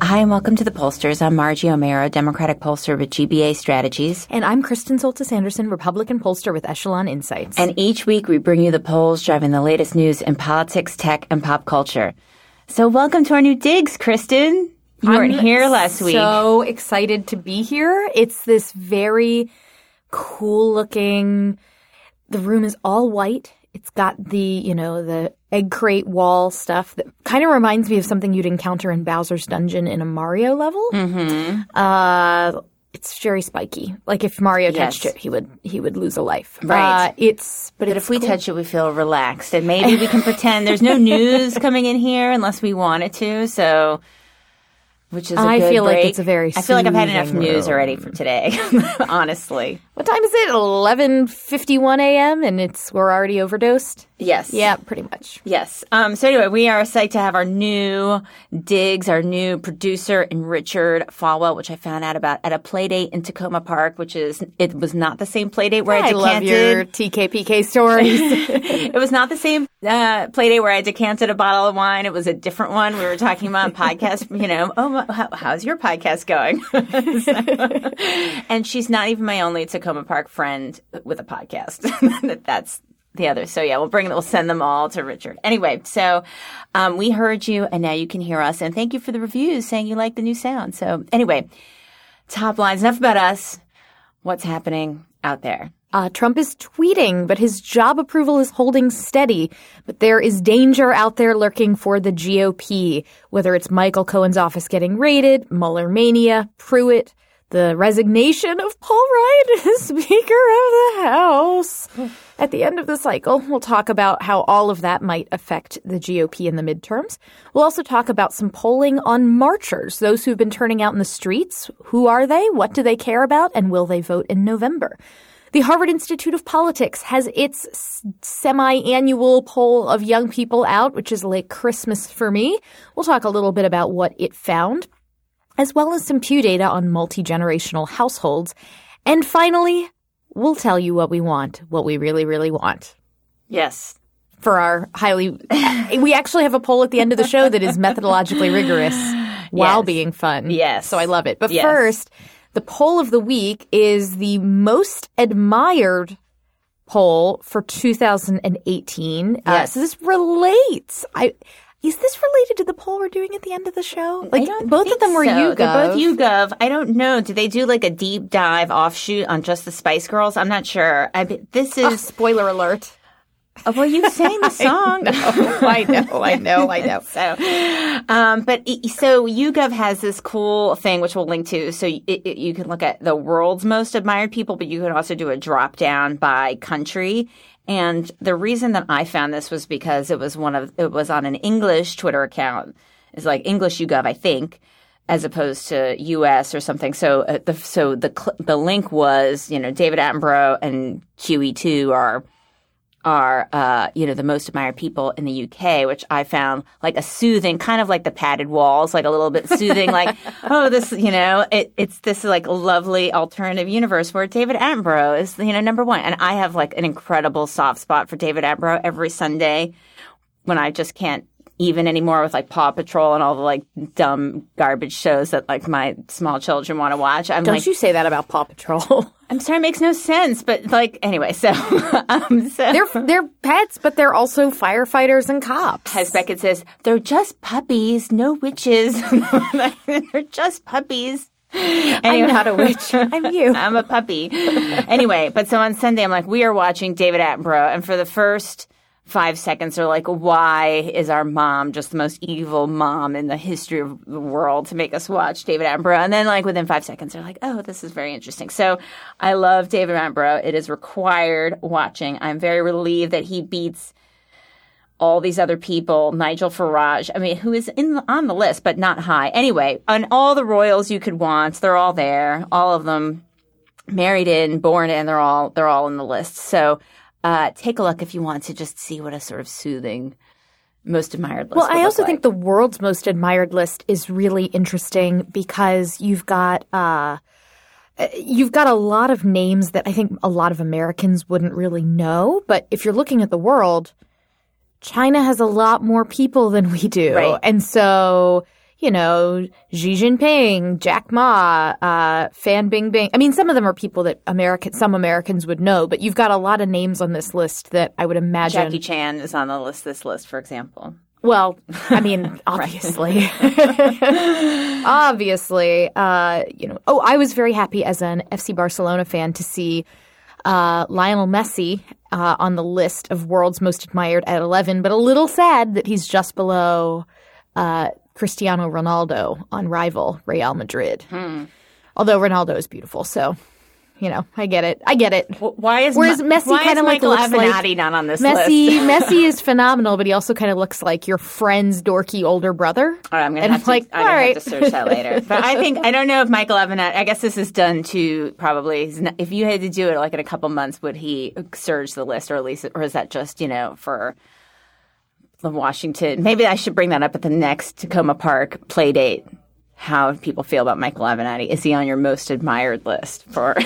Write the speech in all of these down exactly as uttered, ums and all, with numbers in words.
Hi, and welcome to The Pollsters. I'm Margie O'Mara, Democratic pollster with G B A Strategies. And I'm Kristen Soltis-Anderson, Republican pollster with Echelon Insights. And each week we bring you the polls driving the latest news in politics, tech, and pop culture. So welcome to our new digs, Kristen. You I'm weren't here last week. So excited to be here. It's this very cool-looking – the room is all white. It's got the, you know, the egg crate wall stuff that kind of reminds me of something you'd encounter in Bowser's Dungeon in a Mario level. Mm-hmm. Uh, it's very spiky. Like if Mario yes. touched it, he would he would lose a life. Right. Uh, it's but, but it's if we cool. touch it, we feel relaxed, and maybe we can pretend there's no news coming in here unless we wanted to. So. Which is a I good feel break. Like it's a very I feel like I've had enough room. News already for today, honestly. What time is it? eleven fifty-one a.m. and it's we're already overdosed? Yes. Yeah, pretty much. Yes. Um, so anyway, we are psyched to have our new digs, our new producer in Richard Falwell, which I found out about at a play date in Tacoma Park, which is – it was not the same play date where yeah, I decanted. I love your T K P K stories. It was not the same uh, play date where I decanted a bottle of wine. It was a different one. We were talking about podcast, you know, oh, my, how, how's your podcast going? So, and she's not even my only Tacoma Park friend with a podcast. That's – the others. So yeah, we'll bring them, we'll send them all to Richard. Anyway, so um, we heard you and now you can hear us. And thank you for the reviews saying you like the new sound. So anyway, top lines, enough about us. What's happening out there? Uh, Trump is tweeting, but his job approval is holding steady. But there is danger out there lurking for the G O P, whether it's Michael Cohen's office getting raided, Mueller mania, Pruitt, the resignation of Paul Ryan as Speaker of the House. At the end of the cycle, we'll talk about how all of that might affect the G O P in the midterms. We'll also talk about some polling on marchers, those who've been turning out in the streets. Who are they? What do they care about? And will they vote in November? The Harvard Institute of Politics has its semi-annual poll of young people out, which is like Christmas for me. We'll talk a little bit about what it found, as well as some Pew data on multi-generational households. And finally, we'll tell you what we want, what we really, really want. Yes. For our highly – we actually have a poll at the end of the show that is methodologically rigorous while yes. being fun. Yes. So I love it. But yes. first, the poll of the week is the most admired poll for two thousand eighteen. Yes. Uh, so this relates – I. Is this related to the poll we're doing at the end of the show? Like, I don't both think of them were so. YouGov. They're both YouGov. I don't know. Do they do like a deep dive offshoot on just the Spice Girls? I'm not sure. I mean, this is oh, spoiler alert. Oh, well, you sang the song. I know. I know. I know. I know. So, um, but so YouGov has this cool thing which we'll link to. So it, it, you can look at the world's most admired people, but you can also do a drop down by country. And the reason that I found this was because it was one of it was on an English Twitter account. It's like English YouGov, I think, as opposed to U S or something. So uh, the so the cl- the link was, you know, David Attenborough and Q E two are are uh, you know, the most admired people in the U K, which I found like a soothing kind of like the padded walls, like a little bit soothing, like oh this you know it, it's this like lovely alternative universe where David Attenborough is, you know, number one. And I have like an incredible soft spot for David Attenborough every Sunday when I just can't even anymore with like Paw Patrol and all the like dumb garbage shows that like my small children want to watch. I'm Don't like, you say that about Paw Patrol. I'm sorry, it makes no sense, but like anyway, so, um, so they're they're pets, but they're also firefighters and cops. As Beckett says, they're just puppies, no witches. They're just puppies. Anyway, I'm not a witch. I'm you. I'm a puppy. Anyway, but so on Sunday, I'm like, we are watching David Attenborough, and for the first five seconds are like, why is our mom just the most evil mom in the history of the world to make us watch David Attenborough? And then like within five seconds, they're like, oh, this is very interesting. So I love David Attenborough. It is required watching. I'm very relieved that he beats all these other people, Nigel Farage, I mean, who is in the, on the list, but not high. Anyway, on all the royals you could want, they're all there, all of them married in, born in, they're all, they're all in the list. So Uh, take a look if you want to just see what a sort of soothing most admired list is. Well, I also like. think the world's most admired list is really interesting because you've got uh, you've got a lot of names that I think a lot of Americans wouldn't really know. But if you're looking at the world, China has a lot more people than we do. Right. And so, you know, Xi Jinping, Jack Ma, uh, Fan Bingbing. I mean, some of them are people that American, some Americans would know, but you've got a lot of names on this list that I would imagine. Jackie Chan is on the list, this list, for example. Well, I mean, obviously. obviously. Uh, you know, oh, I was very happy as an F C Barcelona fan to see uh, Lionel Messi uh, on the list of world's most admired at eleven, but a little sad that he's just below uh, – Cristiano Ronaldo on rival Real Madrid. Hmm. Although Ronaldo is beautiful, so, you know, I get it. I get it. Well, why is, Whereas Ma- Messi why is Michael like Avenatti like not on this Messi, list? Messi is phenomenal, but he also kind of looks like your friend's dorky older brother. All right, I'm going like, to right. have to search that later. But I think, I don't know if Michael Avenatti, I guess this is done to probably, if you had to do it like in a couple months, would he surge the list or at least, or is that just, you know, for... Washington. Maybe I should bring that up at the next Tacoma Park play date. How people feel about Michael Avenatti. Is he on your most admired list for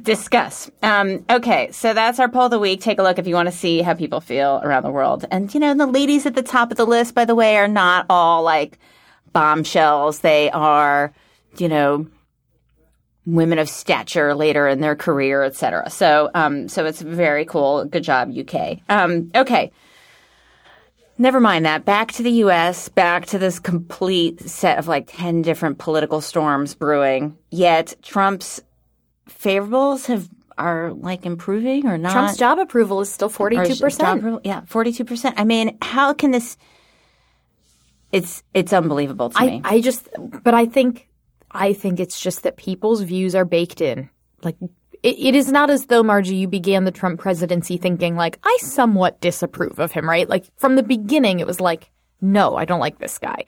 discuss? Um, okay, so that's our poll of the week. Take a look if you want to see how people feel around the world. And, you know, the ladies at the top of the list, by the way, are not all like bombshells. They are, you know, women of stature later in their career, et cetera. So, um, so it's very cool. Good job, U K. Um, okay. Never mind that. Back to the U S, back to this complete set of like ten different political storms brewing. Yet Trump's favorables have are like improving or not. Trump's job approval is still forty-two percent. Yeah, forty-two percent. I mean, how can this – it's it's unbelievable to I, me. I just – but I think – I think it's just that people's views are baked in. Like, it, it is not as though, Margie, you began the Trump presidency thinking, like, I somewhat disapprove of him, right? Like, from the beginning, it was like, no, I don't like this guy.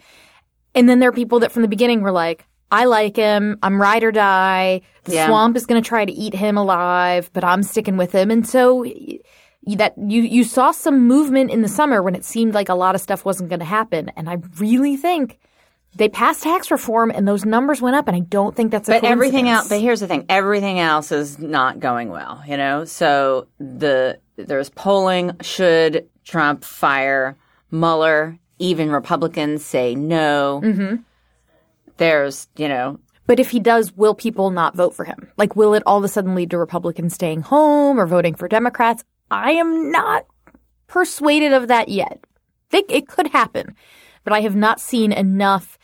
And then there are people that from the beginning were like, I like him. I'm ride or die. The yeah. swamp is going to try to eat him alive, but I'm sticking with him. And so that you, you saw some movement in the summer when it seemed like a lot of stuff wasn't going to happen. And I really think – they passed tax reform, and those numbers went up, and I don't think that's a coincidence. But everything else. But here's the thing: everything else is not going well, you know. So the there's polling: should Trump fire Mueller? Even Republicans say no. Mm-hmm. There's, you know. But if he does, will people not vote for him? Like, will it all of a sudden lead to Republicans staying home or voting for Democrats? I am not persuaded of that yet. I think it could happen, but I have not seen enough.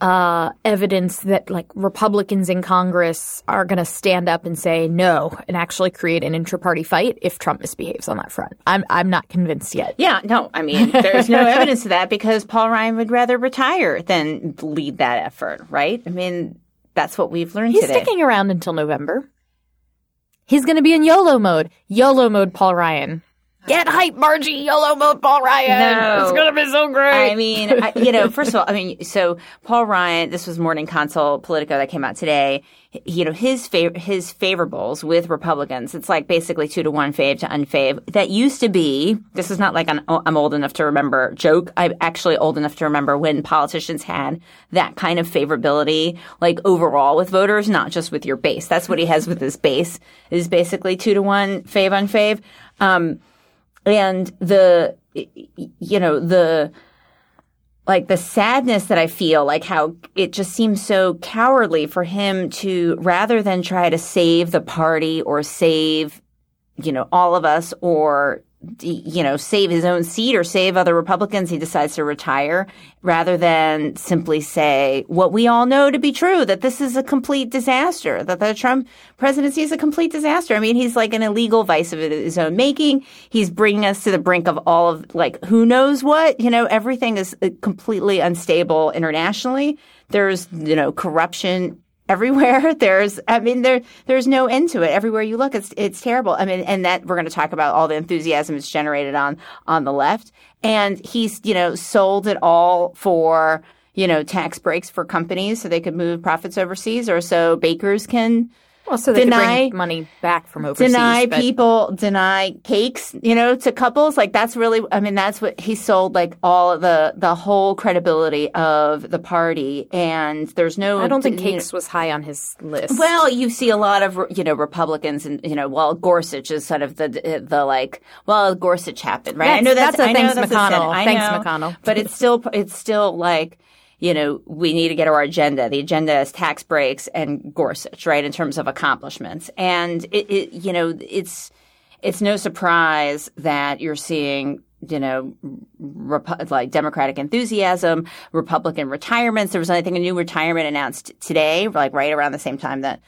Uh, evidence that like Republicans in Congress are going to stand up and say no and actually create an intra-party fight if Trump misbehaves on that front. I'm I'm not convinced yet. Yeah, no, I mean, there's no evidence of that because Paul Ryan would rather retire than lead that effort, right? I mean, that's what we've learned He's today. He's sticking around until November. He's going to be in YOLO mode. YOLO mode, Paul Ryan. Get hype, Margie. YOLO mode, Paul Ryan. No. It's going to be so great. I mean, I, you know, first of all, I mean, so Paul Ryan, this was Morning Consult Politico that came out today. You know, his fav- his favorables with Republicans, it's like basically two to one fave to unfave. That used to be, this is not like an I'm old enough to remember joke. I'm actually old enough to remember when politicians had that kind of favorability, like overall with voters, not just with your base. That's what he has with his base, is basically two to one fave, unfave. Um, And the, you know, the, like the sadness that I feel, like how it just seems so cowardly for him to, rather than try to save the party or save, you know, all of us or you know, save his own seat or save other Republicans, he decides to retire rather than simply say what we all know to be true, that this is a complete disaster, that the Trump presidency is a complete disaster. I mean, he's like an illegal vice of his own making. He's bringing us to the brink of all of, like, who knows what? You know, everything is completely unstable internationally. There's, you know, corruption everywhere. There's, I mean, there there's no end to it. Everywhere you look, it's it's terrible. I mean, and that we're going to talk about all the enthusiasm it's generated on on the left. And he's, you know, sold it all for, you know, tax breaks for companies so they could move profits overseas, or so bakers can. Well, so they deny, can bring money back from overseas. Deny but... people, deny cakes, you know, to couples. Like, that's really, I mean, that's what he sold, like, all of the, the whole credibility of the party. And there's no... I don't think cakes know, was high on his list. Well, you see a lot of, you know, Republicans and, you know, well, Gorsuch is sort of the, the like, well, Gorsuch happened, right? That's, I know that's, that's a I thanks know, McConnell. That's a thanks know, McConnell. But it's still, it's still like... You know, we need to get our agenda. The agenda is tax breaks and Gorsuch, right, in terms of accomplishments. And, it, it, you know, it's it's no surprise that you're seeing, you know, Repu- like Democratic enthusiasm, Republican retirements. There was, I think, a new retirement announced today, like right around the same time that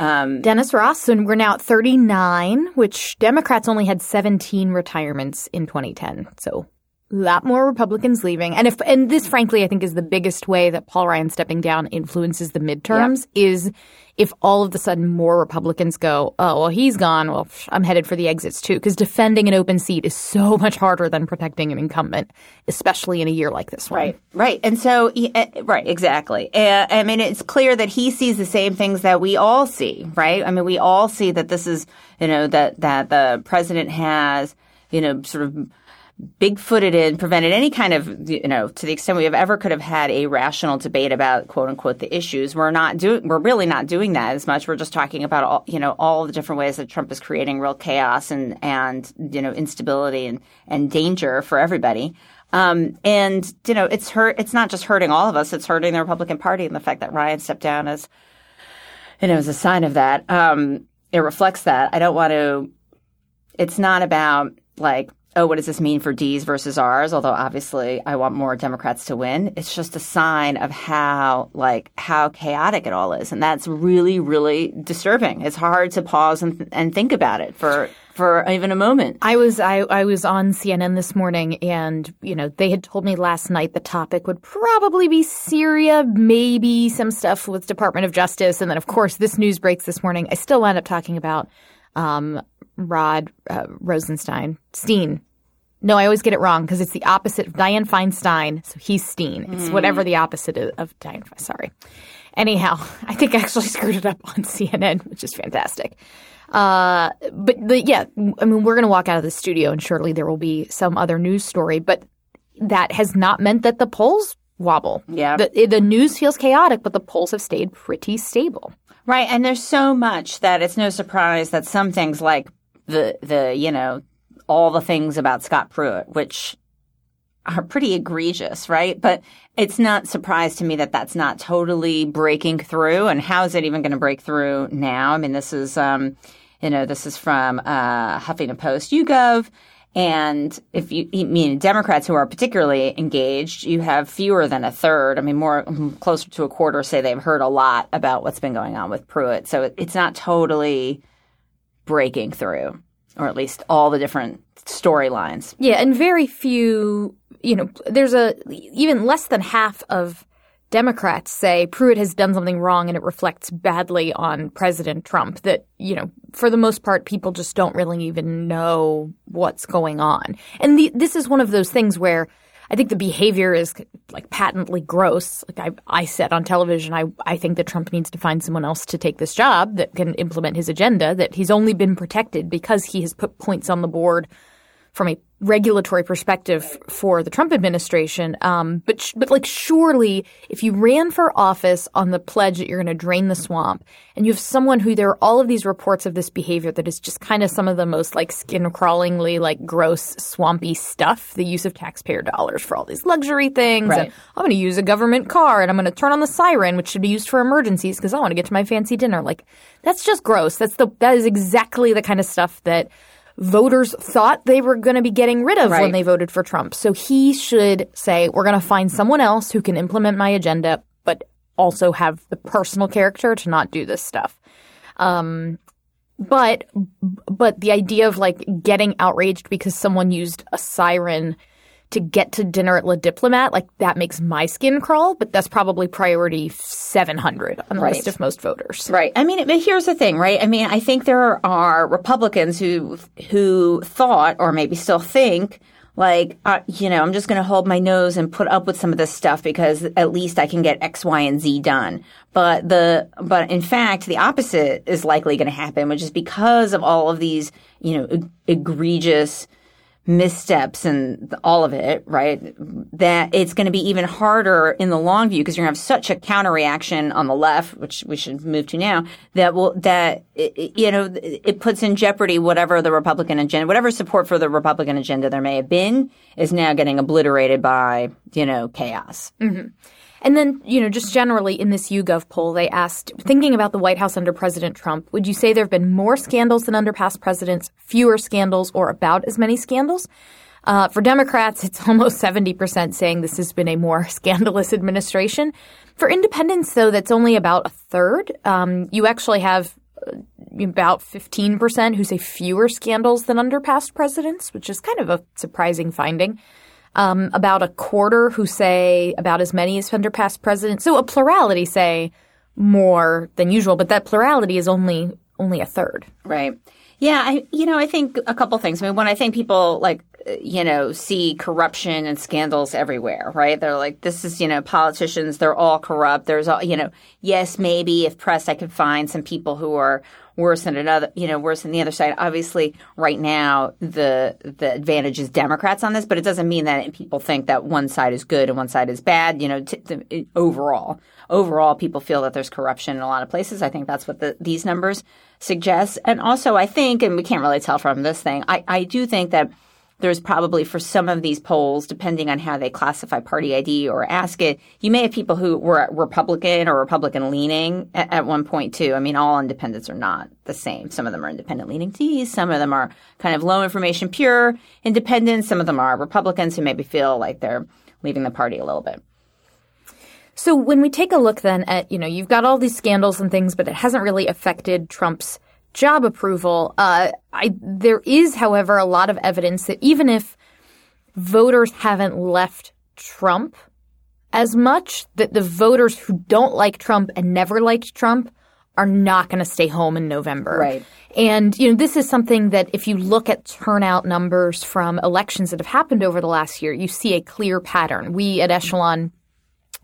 um, – Dennis Ross, and we're now at thirty-nine, which Democrats only had seventeen retirements in twenty ten, so – a lot more Republicans leaving. And if and this, frankly, I think is the biggest way that Paul Ryan stepping down influences the midterms yeah. is if all of a sudden more Republicans go, oh, well, he's gone. Well, I'm headed for the exits, too, because defending an open seat is so much harder than protecting an incumbent, especially in a year like this one. Right. Right. And so – right. Exactly. Uh, I mean, it's clear that he sees the same things that we all see. Right. I mean, we all see that this is – you know, that, that the president has, you know, sort of – big-footed in, prevented any kind of, you know, to the extent we have ever could have had a rational debate about, quote unquote, the issues. We're not doing, we're really not doing that as much. We're just talking about all, you know, all the different ways that Trump is creating real chaos and, and, you know, instability and, and danger for everybody. Um, and, you know, it's hurt, it's not just hurting all of us, it's hurting the Republican Party, and the fact that Ryan stepped down is, you know, is a sign of that. Um, it reflects that. I don't want to, it's not about like, oh, what does this mean for D's versus R's? Although obviously I want more Democrats to win. It's just a sign of how, like, how chaotic it all is. And that's really, really disturbing. It's hard to pause and, th- and think about it for – for even a moment. I was I, I was on C N N this morning, and, you know, they had told me last night the topic would probably be Syria, maybe some stuff with Department of Justice. And then, of course, this news breaks this morning. I still wound up talking about um, Rod uh, Rosenstein. Steen. No, I always get it wrong because it's the opposite of Dianne Feinstein. So he's Steen. It's mm. whatever the opposite of, of Dianne Feinstein. Sorry. Anyhow, I think I actually screwed it up on C N N, which is fantastic. Uh, but, but yeah, I mean, we're going to walk out of the studio and shortly there will be some other news story. But that has not meant that the polls wobble. Yeah. The, the news feels chaotic, but the polls have stayed pretty stable. Right. And there's so much that it's no surprise that some things like the, the you know, all the things about Scott Pruitt, which are pretty egregious, right? But it's not surprise to me that that's not totally breaking through. And how is it even going to break through now? I mean, this is um, – You know, this is from uh, Huffington Post, YouGov. And if you I mean Democrats who are particularly engaged, you have fewer than a third. I mean, more closer to a quarter say they've heard a lot about what's been going on with Pruitt. So it, it's not totally breaking through, or at least all the different storylines. Yeah, and very few, you know, there's a even less than half of Democrats say Pruitt has done something wrong and it reflects badly on President Trump, that, you know, for the most part, people just don't really even know what's going on. And the, this is one of those things where I think the behavior is, like, patently gross. Like I, I said on television, I, I think that Trump needs to find someone else to take this job that can implement his agenda, that he's only been protected because he has put points on the board from a regulatory perspective for the Trump administration. Um, but, sh- but like, surely if you ran for office on the pledge that you're going to drain the swamp, and you have someone who there are all of these reports of this behavior that is just kind of some of the most, like, skin-crawlingly, like, gross, swampy stuff, the use of taxpayer dollars for all these luxury things. Right. And I'm going to use a government car, and I'm going to turn on the siren, which should be used for emergencies because I want to get to my fancy dinner. Like, that's just gross. That's the that is exactly the kind of stuff that voters thought they were going to be getting rid of right. when they voted for Trump. So he should say, we're going to find someone else who can implement my agenda, but also have the personal character to not do this stuff. Um, but but the idea of like getting outraged because someone used a siren to get to dinner at La Diplomat, like that makes my skin crawl, but that's probably priority seven hundred on the right. list of most voters. Right. I mean, but here's the thing, right? I mean, I think there are Republicans who who thought or maybe still think like, uh, you know, I'm just going to hold my nose and put up with some of this stuff because at least I can get X, Y, and Z done. But the but in fact, the opposite is likely going to happen, which is because of all of these, you know, e- egregious missteps and all of it, right, that it's going to be even harder in the long view because you're going to have such a counterreaction on the left, which we should move to now, that will that it, you know it puts in jeopardy whatever the Republican agenda, whatever support for the Republican agenda there may have been, is now getting obliterated by you know chaos. Mm-hmm. And then you know just generally in this YouGov poll, they asked, thinking about the White House under President Trump, would you say there have been more scandals than under past presidents, fewer scandals, or about as many scandals? Uh, for Democrats, it's almost seventy percent saying this has been a more scandalous administration. For independents, though, that's only about a third. Um, you actually have about fifteen percent who say fewer scandals than under past presidents, which is kind of a surprising finding. Um, about a quarter who say about as many as under past presidents. So a plurality say more than usual, but that plurality is only only a third. Right. Yeah. I, you know, I think a couple things. I mean, one, I think people like, you know, see corruption and scandals everywhere, right? They're like, this is, you know, politicians, they're all corrupt. There's all, you know, yes, maybe if pressed, I could find some people who are worse than another, you know, worse than the other side. Obviously, right now, the the advantage is Democrats on this, but it doesn't mean that people think that one side is good and one side is bad. You know, t- t- overall, overall, people feel that there's corruption in a lot of places. I think that's what the, these numbers suggest. And also, I think, and we can't really tell from this thing, I, I do think that there's probably for some of these polls, depending on how they classify party I D or ask it, you may have people who were Republican or Republican leaning at, at one point too. I mean, all independents are not the same. Some of them are independent leaning Ts. Some of them are kind of low information, pure independents. Some of them are Republicans who maybe feel like they're leaving the party a little bit. So when we take a look then at, you know, you've got all these scandals and things, but it hasn't really affected Trump's job approval. Uh, I, there is, however, a lot of evidence that even if voters haven't left Trump as much, that the voters who don't like Trump and never liked Trump are not going to stay home in November. Right. And, you know, this is something that if you look at turnout numbers from elections that have happened over the last year, you see a clear pattern. We at Echelon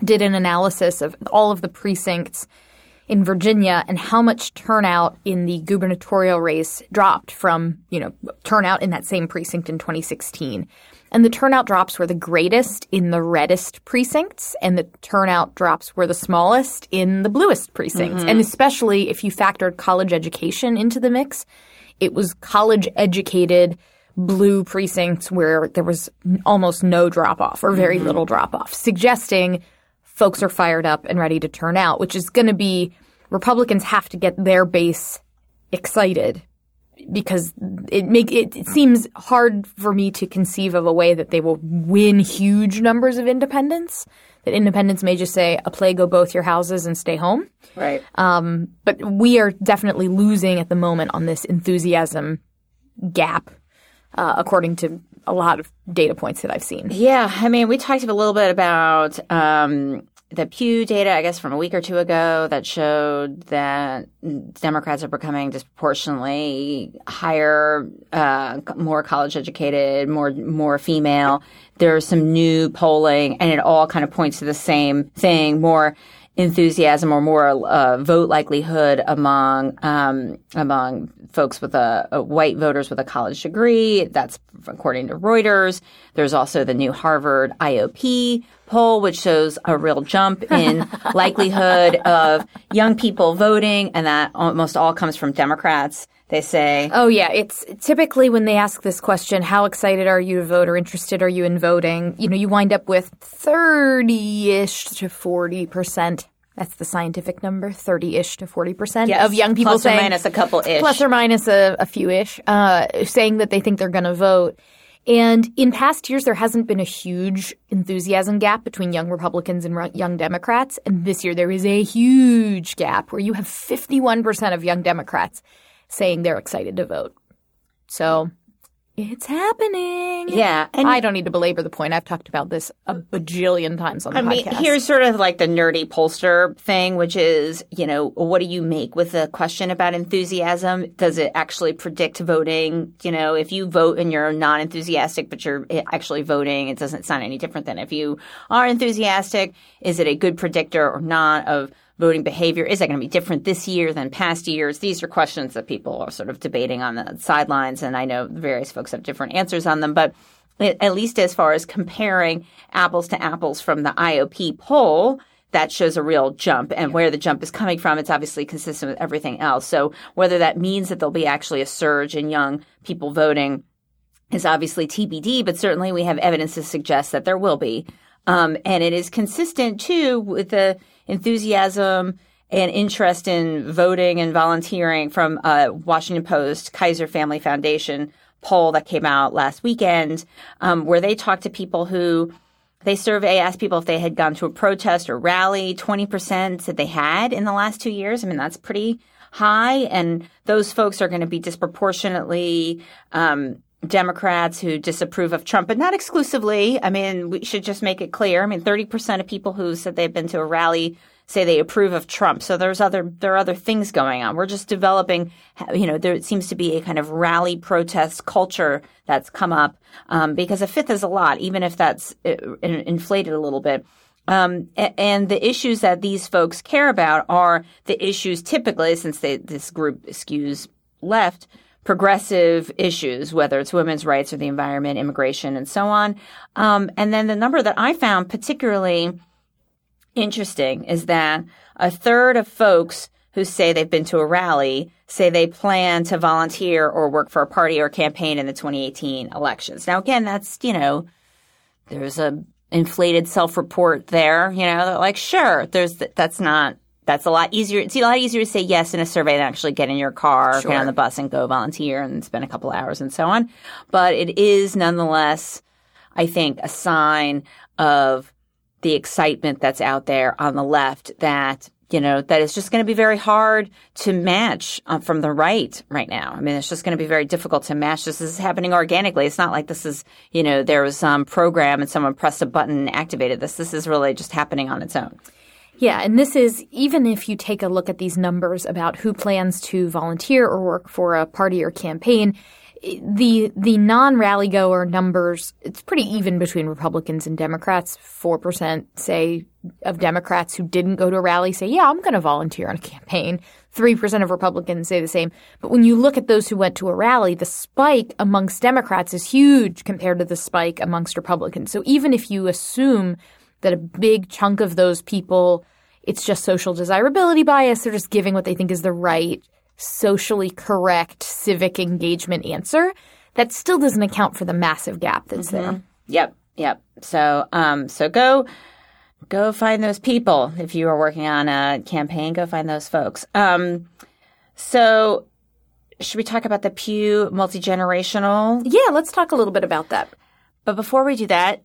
did an analysis of all of the precincts in Virginia and how much turnout in the gubernatorial race dropped from, you know, turnout in that same precinct in twenty sixteen. And the turnout drops were the greatest in the reddest precincts, and the turnout drops were the smallest in the bluest precincts. Mm-hmm. And especially if you factored college education into the mix, it was college-educated blue precincts where there was almost no drop-off or very mm-hmm. little drop-off, suggesting folks are fired up and ready to turn out, which is going to be Republicans have to get their base excited because it make it, it seems hard for me to conceive of a way that they will win huge numbers of independents, that independents may just say a play, go both your houses and stay home. Right. Um, but we are definitely losing at the moment on this enthusiasm gap, uh, according to a lot of data points that I've seen. Yeah. I mean, we talked a little bit about um, the Pew data, I guess, from a week or two ago that showed that Democrats are becoming disproportionately higher, uh, more college educated, more more female. There's some new polling, and it all kind of points to the same thing, more enthusiasm or more uh, vote likelihood among um, among folks with a, a white voters with a college degree. That's according to Reuters. There's also the new Harvard I O P poll, which shows a real jump in likelihood of young people voting, and that almost all comes from Democrats. They say, oh, yeah, it's typically when they ask this question, how excited are you to vote or interested are you in voting? You know, you wind up with thirty-ish to forty percent That's the scientific number, thirty-ish to forty percent yes. of young people plus saying – Plus or minus a couple-ish. Plus or minus a, a few-ish uh, saying that they think they're going to vote. And in past years, there hasn't been a huge enthusiasm gap between young Republicans and young Democrats. And this year, there is a huge gap where you have fifty-one percent of young Democrats saying they're excited to vote. So – it's happening. Yeah. And I don't need to belabor the point. I've talked about this a bajillion times on the I podcast. I mean, here's sort of like the nerdy pollster thing, which is, you know, what do you make with a question about enthusiasm? Does it actually predict voting? You know, if you vote and you're non-enthusiastic but you're actually voting, it doesn't sound any different than if you are enthusiastic. Is it a good predictor or not of voting behavior? Is that going to be different this year than past years? These are questions that people are sort of debating on the sidelines, and I know various folks have different answers on them. But at least as far as comparing apples to apples from the I O P poll, that shows a real jump. And where the jump is coming from, it's obviously consistent with everything else. So whether that means that there'll be actually a surge in young people voting is obviously T B D, but certainly we have evidence to suggest that there will be. Um, and it is consistent, too, with the enthusiasm and interest in voting and volunteering from a Washington Post Kaiser Family Foundation poll that came out last weekend, um, where they talked to people who they survey, asked people if they had gone to a protest or rally. twenty percent said they had in the last two years. I mean, that's pretty high. And those folks are going to be disproportionately um Democrats who disapprove of Trump, but not exclusively. I mean, we should just make it clear. I mean, thirty percent of people who said they've been to a rally say they approve of Trump. So there's other there are other things going on. We're just developing, you know, there seems to be a kind of rally protest culture that's come up um, because a fifth is a lot, even if that's inflated a little bit. Um, and the issues that these folks care about are the issues typically, since they, this group skews left, progressive issues, whether it's women's rights or the environment, immigration, and so on. Um, and then the number that I found particularly interesting is that a third of folks who say they've been to a rally say they plan to volunteer or work for a party or campaign in the twenty eighteen elections. Now, again, that's, you know, there's a inflated self-report there. You know, they're like, sure, there's th- that's not – That's a lot easier. It's a lot easier to say yes in a survey than actually get in your car, sure. get on the bus and go volunteer and spend a couple hours and so on. But it is nonetheless, I think, a sign of the excitement that's out there on the left that, you know, that it's just going to be very hard to match uh, from the right right now. I mean, it's just going to be very difficult to match. This is happening organically. It's not like this is, you know, there was some program and someone pressed a button and activated this. This is really just happening on its own. Yeah, and this is – even if you take a look at these numbers about who plans to volunteer or work for a party or campaign, the the non-rally goer numbers, it's pretty even between Republicans and Democrats. Four percent say of Democrats who didn't go to a rally say, yeah, I'm going to volunteer on a campaign. Three percent of Republicans say the same. But when you look at those who went to a rally, the spike amongst Democrats is huge compared to the spike amongst Republicans. So even if you assume – that a big chunk of those people, it's just social desirability bias. They're just giving what they think is the right, socially correct, civic engagement answer. That still doesn't account for the massive gap that's mm-hmm. there. Yep, yep. So, um, so go, go find those people. If you are working on a campaign, go find those folks. Um, so, should we talk about the Pew multi-generational? Yeah, let's talk a little bit about that. But before we do that.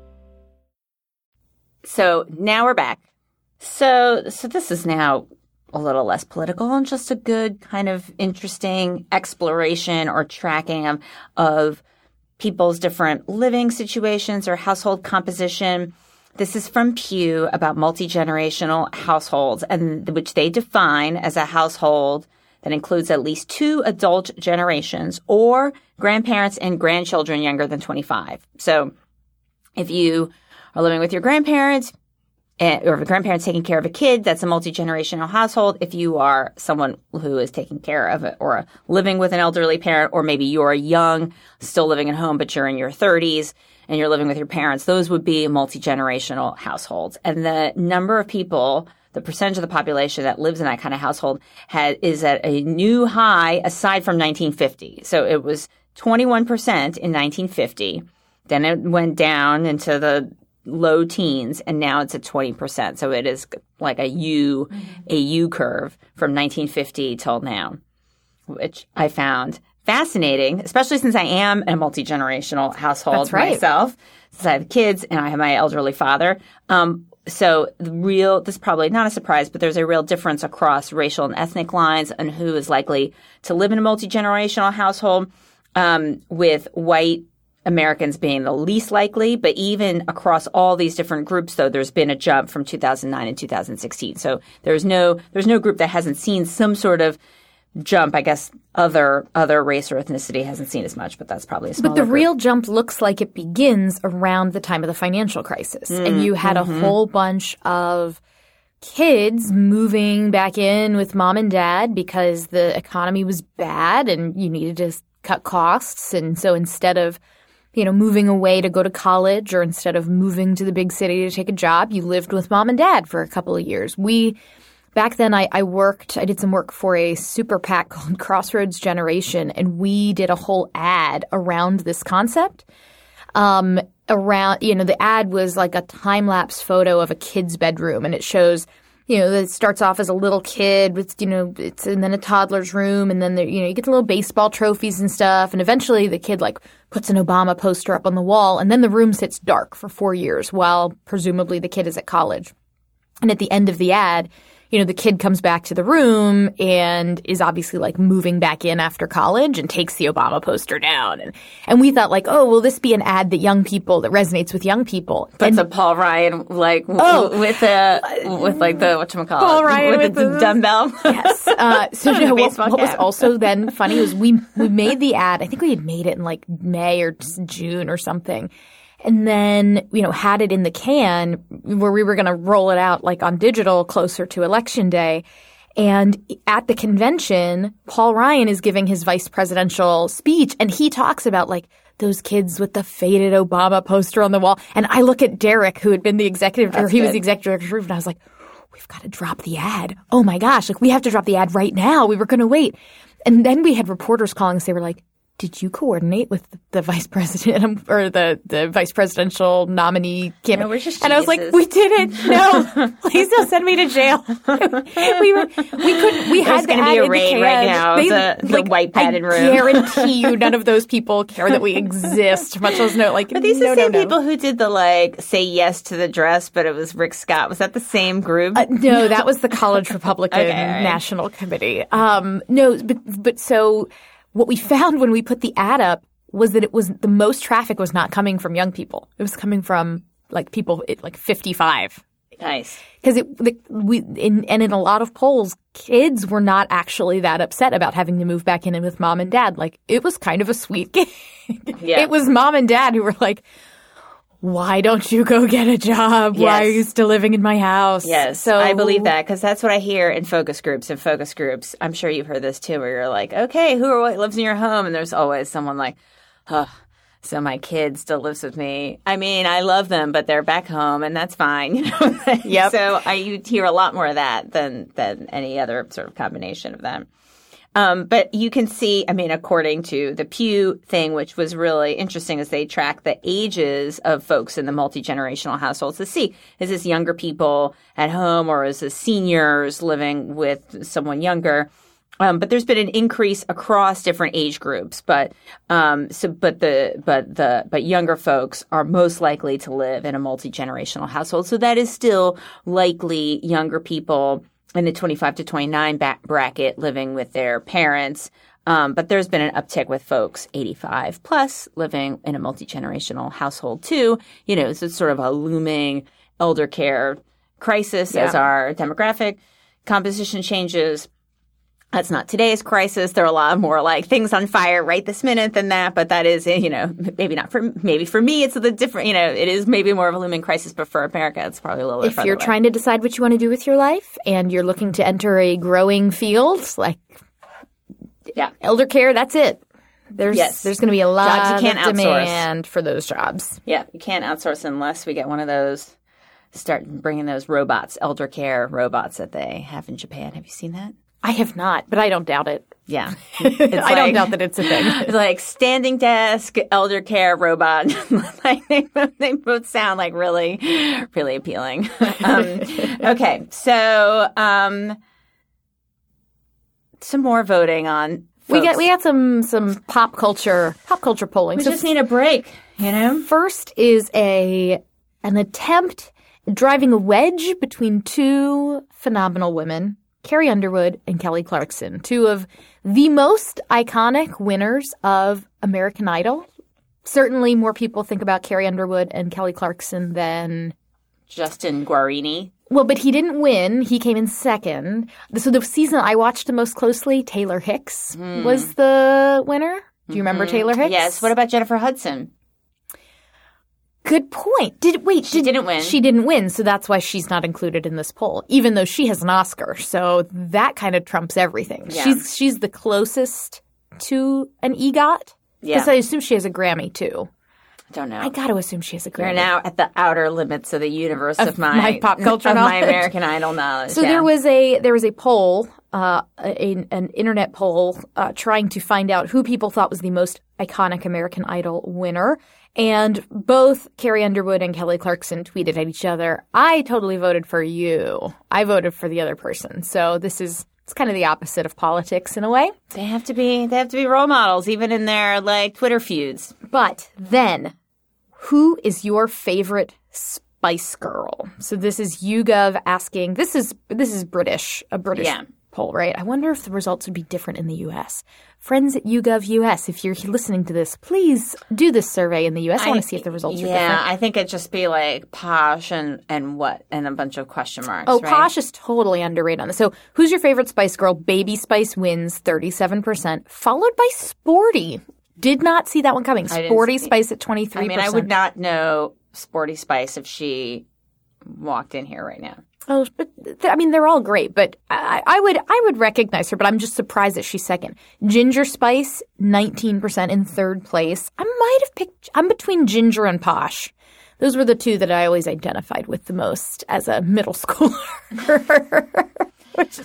So now we're back. So so this is now a little less political and just a good kind of interesting exploration or tracking of, of people's different living situations or household composition. This is from Pew about multi-generational households, and which they define as a household that includes at least two adult generations or grandparents and grandchildren younger than twenty-five. So if you – are living with your grandparents or if a grandparent's taking care of a kid, that's a multi-generational household. If you are someone who is taking care of it or living with an elderly parent, or maybe you're young, still living at home, but you're in your thirties and you're living with your parents, those would be multi-generational households. And the number of people, the percentage of the population that lives in that kind of household has, is at a new high aside from nineteen fifty. So it was twenty-one percent in nineteen fifty. Then it went down into the low teens, and now it's at twenty percent. So it is like a U, a U curve from nineteen fifty till now, which I found fascinating, especially since I am a multi-generational household right. myself, since I have kids and I have my elderly father. Um, so the real, this is probably not a surprise, but there's a real difference across racial and ethnic lines on who is likely to live in a multi-generational household, um, with white Americans being the least likely, but even across all these different groups, though, there's been a jump from two thousand nine and two thousand sixteen. So there's no there's no group that hasn't seen some sort of jump. I guess other other race or ethnicity hasn't seen as much, but that's probably a smaller But the group. Real jump looks like it begins around the time of the financial crisis. Mm, and you had mm-hmm. a whole bunch of kids moving back in with mom and dad because the economy was bad and you needed to cut costs. And so instead of you know, moving away to go to college or instead of moving to the big city to take a job, you lived with mom and dad for a couple of years. We – back then I, I worked – I did some work for a super PAC called Crossroads Generation, and we did a whole ad around this concept. Um, around – you know, the ad was like a time-lapse photo of a kid's bedroom, and it shows – you know, it starts off as a little kid with, you know, it's and then a toddler's room, and then, there, you know, you get the little baseball trophies and stuff. And eventually the kid, like, puts an Obama poster up on the wall, and then the room sits dark for four years while presumably the kid is at college. And at the end of the ad, you know, the kid comes back to the room and is obviously, like, moving back in after college and takes the Obama poster down. And, and we thought, like, oh, will this be an ad that young people – that resonates with young people? That's and, a Paul Ryan, like, w- oh, with, a, with like, the – whatchamacallit? Paul Ryan with, with the, the dumbbell. Yes. Uh, so you know, what, what was also then funny was we, we made the ad – I think we had made it in, like, May or June or something – and then, you know, had it in the can where we were going to roll it out like on digital closer to Election Day. And at the convention, Paul Ryan is giving his vice presidential speech, and he talks about like those kids with the faded Obama poster on the wall. And I look at Derek, who had been the executive – or he good. was the executive director, and I was like, we've got to drop the ad. Oh, my gosh. Like, we have to drop the ad right now. We were going to wait. And then we had reporters calling us. They were like, did you coordinate with the vice president or the, the vice presidential nominee campaign? No, and geniuses. I was like, we didn't. No, please don't send me to jail. we were, we couldn't. We There's had going to be a raid right now. They, the the like, white padded I room. I guarantee you, none of those people care that we exist. Much less know, like, but these no, are the same no, no. people who did the like say yes to the dress, but it was Rick Scott. Was that the same group? Uh, no, that was the College Republican okay, right. National Committee. Um, no, but but so. What we found when we put the ad up was that it was the most traffic was not coming from young people. It was coming from like people at like fifty-five. Nice. Because it the, we in, and in a lot of polls, kids were not actually that upset about having to move back in with mom and dad. Like it was kind of a sweet gig. Yeah. It was mom and dad who were like, why don't you go get a job? Yes. Why are you still living in my house? Yes, so I believe that because that's what I hear in focus groups. In focus groups, I'm sure you've heard this too, where you're like, okay, who or what lives in your home? And there's always someone like, oh, so my kid still lives with me. I mean, I love them, but they're back home, and that's fine. You know? Yep. So I, you hear a lot more of that than than any other sort of combination of them. Um, but you can see, I mean, according to the Pew thing, which was really interesting, is they track the ages of folks in the multi-generational households to see, is this younger people at home or is this seniors living with someone younger? Um, but there's been an increase across different age groups, but um, so but the but the but younger folks are most likely to live in a multi-generational household. So that is still likely younger people in the twenty-five to twenty-nine back bracket living with their parents. Um, but there's been an uptick with folks eighty-five plus living in a multi-generational household too. You know, so it's sort of a looming elder care crisis yeah. as our demographic composition changes. That's not today's crisis. There are a lot more like things on fire right this minute than that. But that is, you know, maybe not for maybe for me. It's the different, you know, it is maybe more of a looming crisis. But for America, it's probably a little bit further away. If you're trying to decide what you want to do with your life and you're looking to enter a growing field like yeah. elder care, that's it. There's yes. there's going to be a lot of outsource. demand for those jobs. Yeah, you can't outsource unless we get one of those. Start bringing those robots, elder care robots that they have in Japan. Have you seen that? I have not, but I don't doubt it. Yeah. It's I like, don't doubt that it's a thing. It's like standing desk, elder care robot. like they, they both sound like really, really appealing. um, okay. So um, some more voting on – We got we got some some pop culture pop culture polling. We so just need a break, you know. First is a an attempt at driving a wedge between two phenomenal women, Carrie Underwood and Kelly Clarkson, two of the most iconic winners of American Idol. Certainly, more people think about Carrie Underwood and Kelly Clarkson than Justin Guarini. Well, but he didn't win. He came in second. So the season I watched the most closely, Taylor Hicks mm. was the winner. Do you mm-hmm. remember Taylor Hicks? Yes. What about Jennifer Hudson? Good point. Did wait? She did, didn't win. She didn't win, so that's why she's not included in this poll, even though she has an Oscar. So that kind of trumps everything. Yeah. She's she's the closest to an EGOT. Yeah. Because I assume she has a Grammy too. Don't know. I got to assume she has a Grammy. We're now at the outer limits of the universe of, of my, my pop culture of knowledge. my American Idol knowledge. So yeah. there was a there was a poll, uh, a, an internet poll, uh, trying to find out who people thought was the most iconic American Idol winner, and both Carrie Underwood and Kelly Clarkson tweeted at each other, "I totally voted for you. I voted for the other person." So this is. It's kind of the opposite of politics in a way. They have to be they have to be role models even in their like Twitter feuds. But then, who is your favorite Spice Girl? So this is YouGov asking. This is this is British, a British yeah. poll, right? I wonder if the results would be different in the U S. Friends at YouGov U S, if you're listening to this, please do this survey in the U S. I, I want to see if the results yeah, are different. Yeah, I think it'd just be like posh and, and what and a bunch of question marks. Oh, right? Posh is totally underrated on this. So who's your favorite Spice Girl? Baby Spice wins thirty-seven percent, followed by Sporty. Did not see that one coming. Sporty Spice at twenty-three percent. I mean, I would not know Sporty Spice if she walked in here right now. Oh, but th- I mean, they're all great, but I-, I would I would recognize her, but I'm just surprised that she's second. Ginger Spice, nineteen percent in third place. I might have picked – I'm between Ginger and Posh. Those were the two that I always identified with the most as a middle schooler, which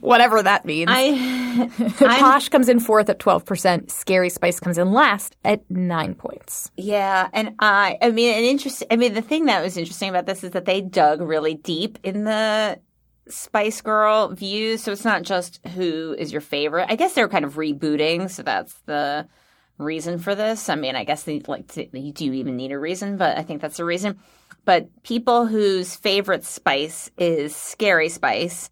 whatever that means. I, Posh comes in fourth at twelve percent. Scary Spice comes in last at nine points. Yeah, and I, I mean, an interest. I mean, the thing that was interesting about this is that they dug really deep in the Spice Girl views. So it's not just who is your favorite. I guess they're kind of rebooting, so that's the reason for this. I mean, I guess they like to, you do even need a reason, but I think that's the reason. But people whose favorite spice is Scary Spice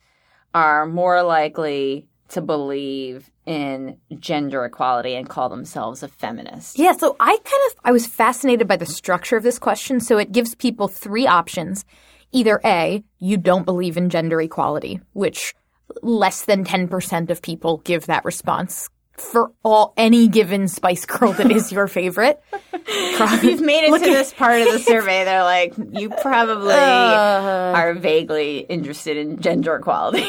are more likely to believe in gender equality and call themselves a feminist. Yeah, so I kind of I was fascinated by the structure of this question. So it gives people three options. Either A, you don't believe in gender equality, which less than ten percent of people give that response for all any given Spice Girl that is your favorite. If you've made it Look to at, this part of the survey, they're like, you probably uh, are vaguely interested in gender equality.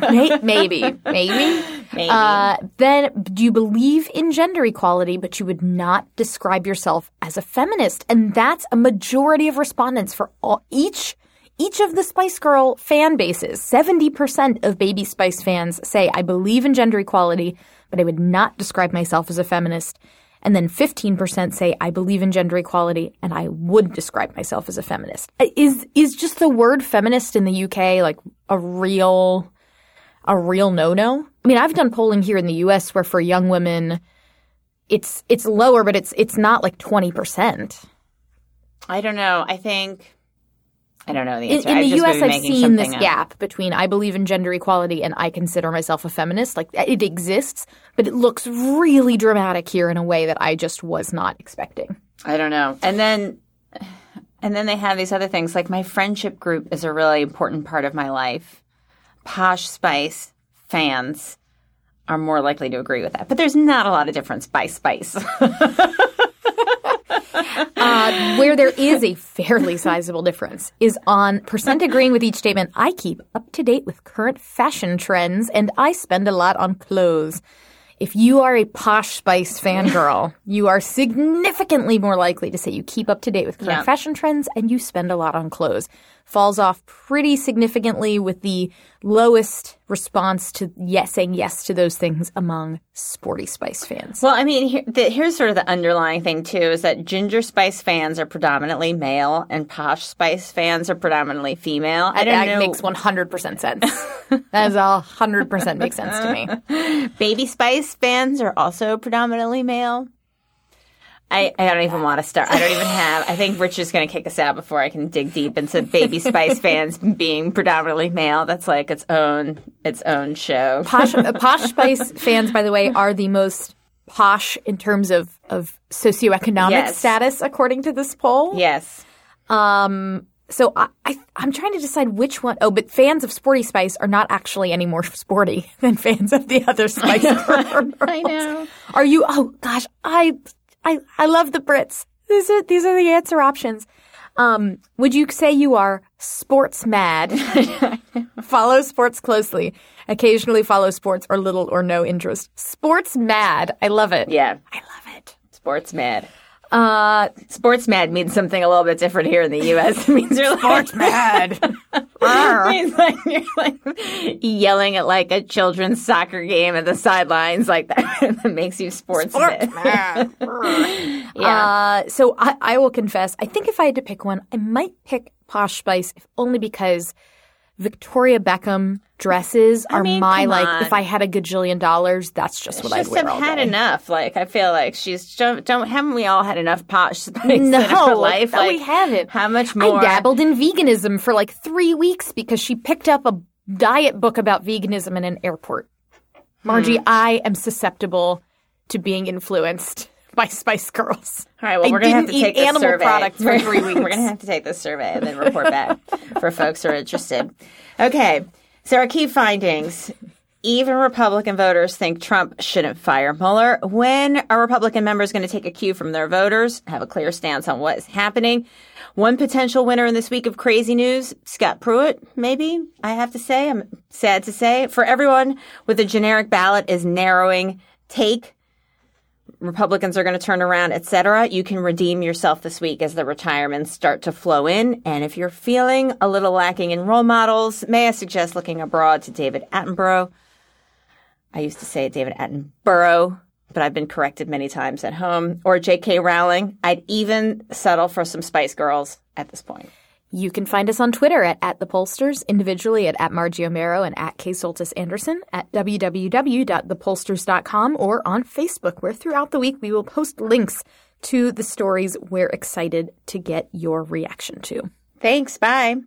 Maybe. Maybe. Maybe. Uh, then do you believe in gender equality, but you would not describe yourself as a feminist? And that's a majority of respondents for all, each Each of the Spice Girl fan bases. seventy percent of Baby Spice fans say, I believe in gender equality, but I would not describe myself as a feminist. And then fifteen percent say, I believe in gender equality, and I would describe myself as a feminist. Is is just the word feminist in the U K like a real a real no-no? I mean, I've done polling here in the U S where for young women, it's it's lower, but it's it's not like twenty percent. I don't know. I think... I don't know the answer. In, in the just U S, I've seen this up. gap between I believe in gender equality and I consider myself a feminist. Like, it exists, but it looks really dramatic here in a way that I just was not expecting. I don't know. And then and then they have these other things. Like, my friendship group is a really important part of my life. Posh Spice fans are more likely to agree with that. But there's not a lot of difference by spice. Uh, where there is a fairly sizable difference is on percent agreeing with each statement. I keep up to date with current fashion trends, and I spend a lot on clothes. If you are a Posh Spice fangirl, you are significantly more likely to say you keep up to date with current yeah. fashion trends and you spend a lot on clothes. Falls off pretty significantly with the lowest response to yes, saying yes to those things among Sporty Spice fans. Well, I mean, here, the, here's sort of the underlying thing, too, is that Ginger Spice fans are predominantly male and Posh Spice fans are predominantly female. I don't that know. makes one hundred percent sense. That is all one hundred percent makes sense to me. Baby Spice fans are also predominantly male. I, I don't even want to start. I don't even have – I think Rich is going to kick us out before I can dig deep into Baby Spice fans being predominantly male. That's like its own its own show. Posh, Posh Spice fans, by the way, are the most posh in terms of, of socioeconomic yes. status according to this poll. Yes. Um So I, I, I'm trying to decide which one – oh, but fans of Sporty Spice are not actually any more sporty than fans of the other Spice Girls. I know. I know. Are you – oh, gosh. I I I love the Brits. These are, these are the answer options. Um, would you say you are sports mad? Follow sports closely. Occasionally follow sports or little or no interest. Sports mad. I love it. Yeah. I love it. Sports mad. Uh, sports mad means something a little bit different here in the U S It means you're sports like, mad. It means like you're like yelling at like a children's soccer game at the sidelines like that. That makes you sports, sports mad. mad. Yeah. Uh, so I, I will confess, I think if I had to pick one, I might pick Posh Spice, if only because Victoria Beckham dresses are I mean, my like. On. If I had a gajillion dollars, that's just what I'd wear. Just have had day. enough. Like I feel like she's don't, don't haven't we all had enough Posh Spice no, in our life? Like, we haven't. How much more? I dabbled in veganism for like three weeks because she picked up a diet book about veganism in an airport. Margie, hmm. I am susceptible to being influenced by Spice Girls. All right, well, I we're going to have to take this survey. Products for three weeks. We're going to have to take this survey and then report back for folks who are interested. Okay, so our key findings. Even Republican voters think Trump shouldn't fire Mueller. When are Republican members going to take a cue from their voters, have a clear stance on what is happening? One potential winner in this week of crazy news, Scott Pruitt, maybe, I have to say. I'm sad to say. For everyone with a generic ballot is narrowing take. Republicans are going to turn around, et cetera. You can redeem yourself this week as the retirements start to flow in. And if you're feeling a little lacking in role models, may I suggest looking abroad to David Attenborough? I used to say David Attenborough, but I've been corrected many times at home. Or J K Rowling. I'd even settle for some Spice Girls at this point. You can find us on Twitter at, at The Pollsters, individually at, at Margie Omero and at K. Soltis Anderson, at w w w dot the pollsters dot com, or on Facebook, where throughout the week we will post links to the stories we're excited to get your reaction to. Thanks. Bye.